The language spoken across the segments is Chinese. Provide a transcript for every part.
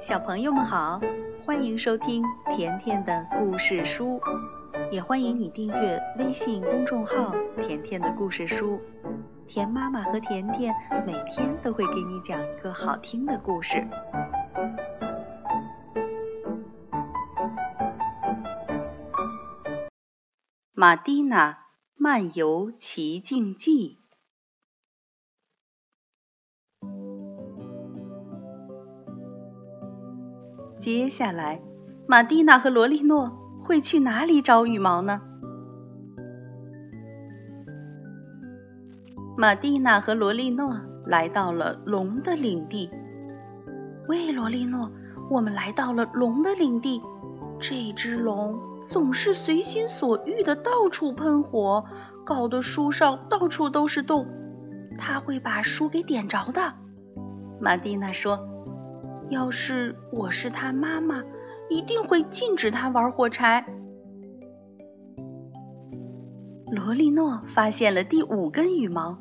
小朋友们好，欢迎收听甜甜的故事书，也欢迎你订阅微信公众号甜甜的故事书。甜妈妈和甜甜每天都会给你讲一个好听的故事。马蒂娜漫游奇境记。接下来，马蒂娜和罗莉诺会去哪里找羽毛呢？马蒂娜和罗莉诺来到了龙的领地。喂，罗莉诺，我们来到了龙的领地。这只龙总是随心所欲的到处喷火，搞得书上到处都是洞，它会把书给点着的。马蒂娜说，要是我是他妈妈，一定会禁止他玩火柴。罗莉诺发现了第5根羽毛，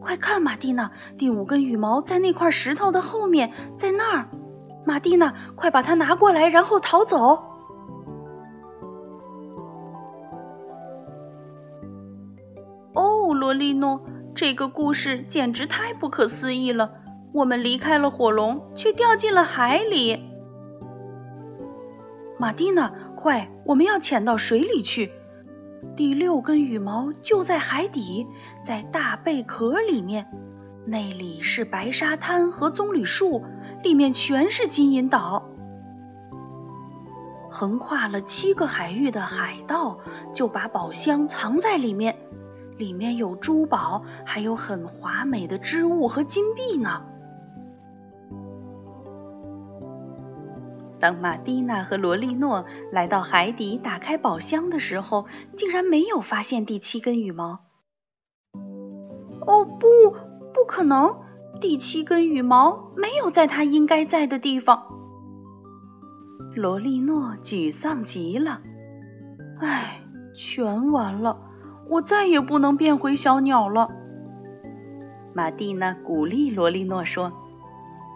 快看，马蒂娜，第5根羽毛在那块石头的后面，在那儿。马蒂娜，快把它拿过来，然后逃走。哦，罗莉诺，这个故事简直太不可思议了。我们离开了火龙，却掉进了海里。马蒂娜，快，我们要潜到水里去。第6根羽毛就在海底，在大贝壳里面，那里是白沙滩和棕榈树，里面全是金银岛。横跨了7个海域的海盗就把宝箱藏在里面，里面有珠宝，还有很华美的织物和金币呢。当马蒂娜和罗莉诺来到海底打开宝箱的时候，竟然没有发现第7根羽毛。哦，不可能，第7根羽毛没有在它应该在的地方。罗莉诺沮丧极了，唉，全完了，我再也不能变回小鸟了。马蒂娜鼓励罗莉诺说，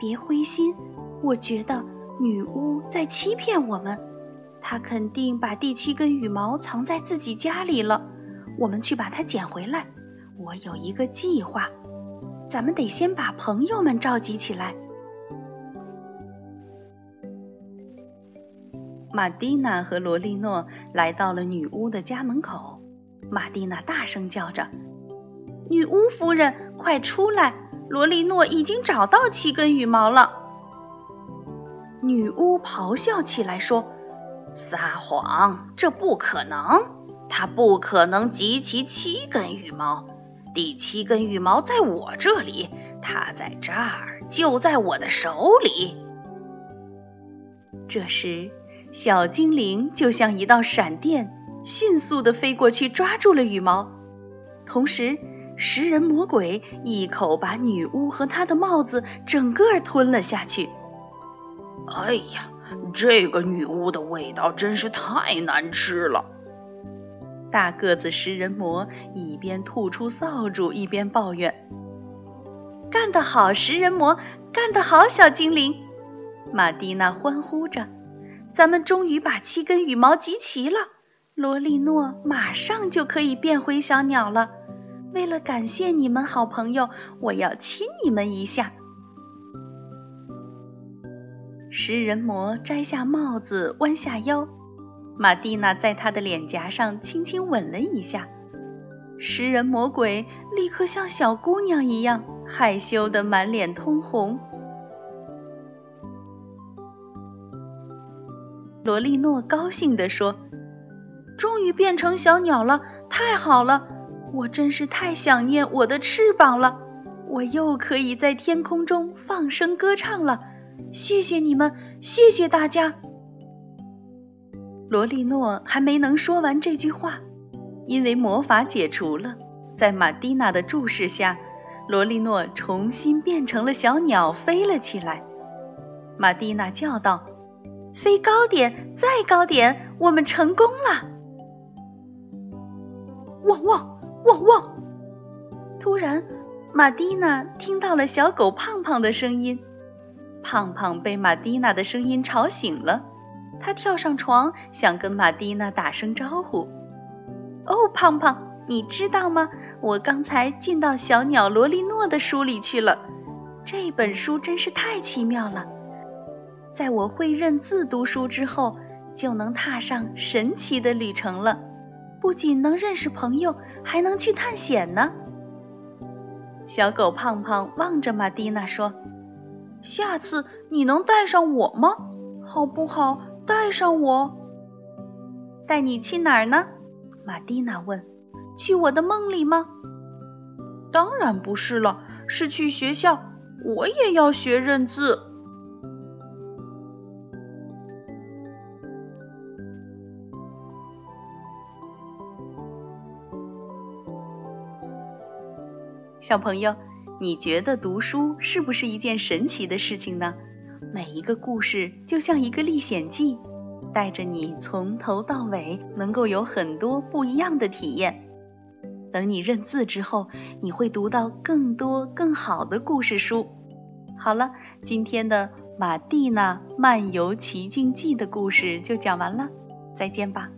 别灰心，我觉得女巫在欺骗我们，她肯定把第7根羽毛藏在自己家里了，我们去把它捡回来。我有一个计划，咱们得先把朋友们召集起来。马蒂娜和罗莉诺来到了女巫的家门口，马蒂娜大声叫着，女巫夫人，快出来，罗莉诺已经找到7根羽毛了。女巫咆哮起来说，撒谎，这不可能，她不可能集齐7根羽毛，第7根羽毛在我这里，它在这儿，就在我的手里。这时，小精灵就像一道闪电，迅速地飞过去抓住了羽毛，同时食人魔鬼一口把女巫和她的帽子整个吞了下去。哎呀，这个女巫的味道真是太难吃了。大个子食人魔一边吐出扫帚，一边抱怨，干得好，食人魔，干得好，小精灵。马蒂娜欢呼着，咱们终于把7根羽毛集齐了，罗莉诺马上就可以变回小鸟了。为了感谢你们，好朋友，我要亲你们一下。食人魔摘下帽子，弯下腰，马蒂娜在他的脸颊上轻轻吻了一下。食人魔鬼立刻像小姑娘一样，害羞得满脸通红。罗莉诺高兴地说，终于变成小鸟了，太好了，我真是太想念我的翅膀了，我又可以在天空中放声歌唱了。谢谢你们，谢谢大家。罗莉诺还没能说完这句话，因为魔法解除了，在马蒂娜的注视下，罗莉诺重新变成了小鸟，飞了起来。马蒂娜叫道，飞高点，再高点，我们成功了。汪汪汪汪！突然，马蒂娜听到了小狗胖胖的声音，胖胖被玛蒂娜的声音吵醒了，他跳上床，想跟玛蒂娜打声招呼。哦，胖胖，你知道吗？我刚才进到小鸟罗莉诺的书里去了，这本书真是太奇妙了。在我会认字读书之后，就能踏上神奇的旅程了，不仅能认识朋友，还能去探险呢。小狗胖胖望着玛蒂娜说，下次你能带上我吗？好不好，带上我。带你去哪儿呢？玛蒂娜问。去我的梦里吗？当然不是了，是去学校，我也要学认字。小朋友，你觉得读书是不是一件神奇的事情呢？每一个故事就像一个历险记，带着你从头到尾，能够有很多不一样的体验。等你认字之后，你会读到更多更好的故事书。好了，今天的《玛蒂娜漫游奇境记》的故事就讲完了，再见吧。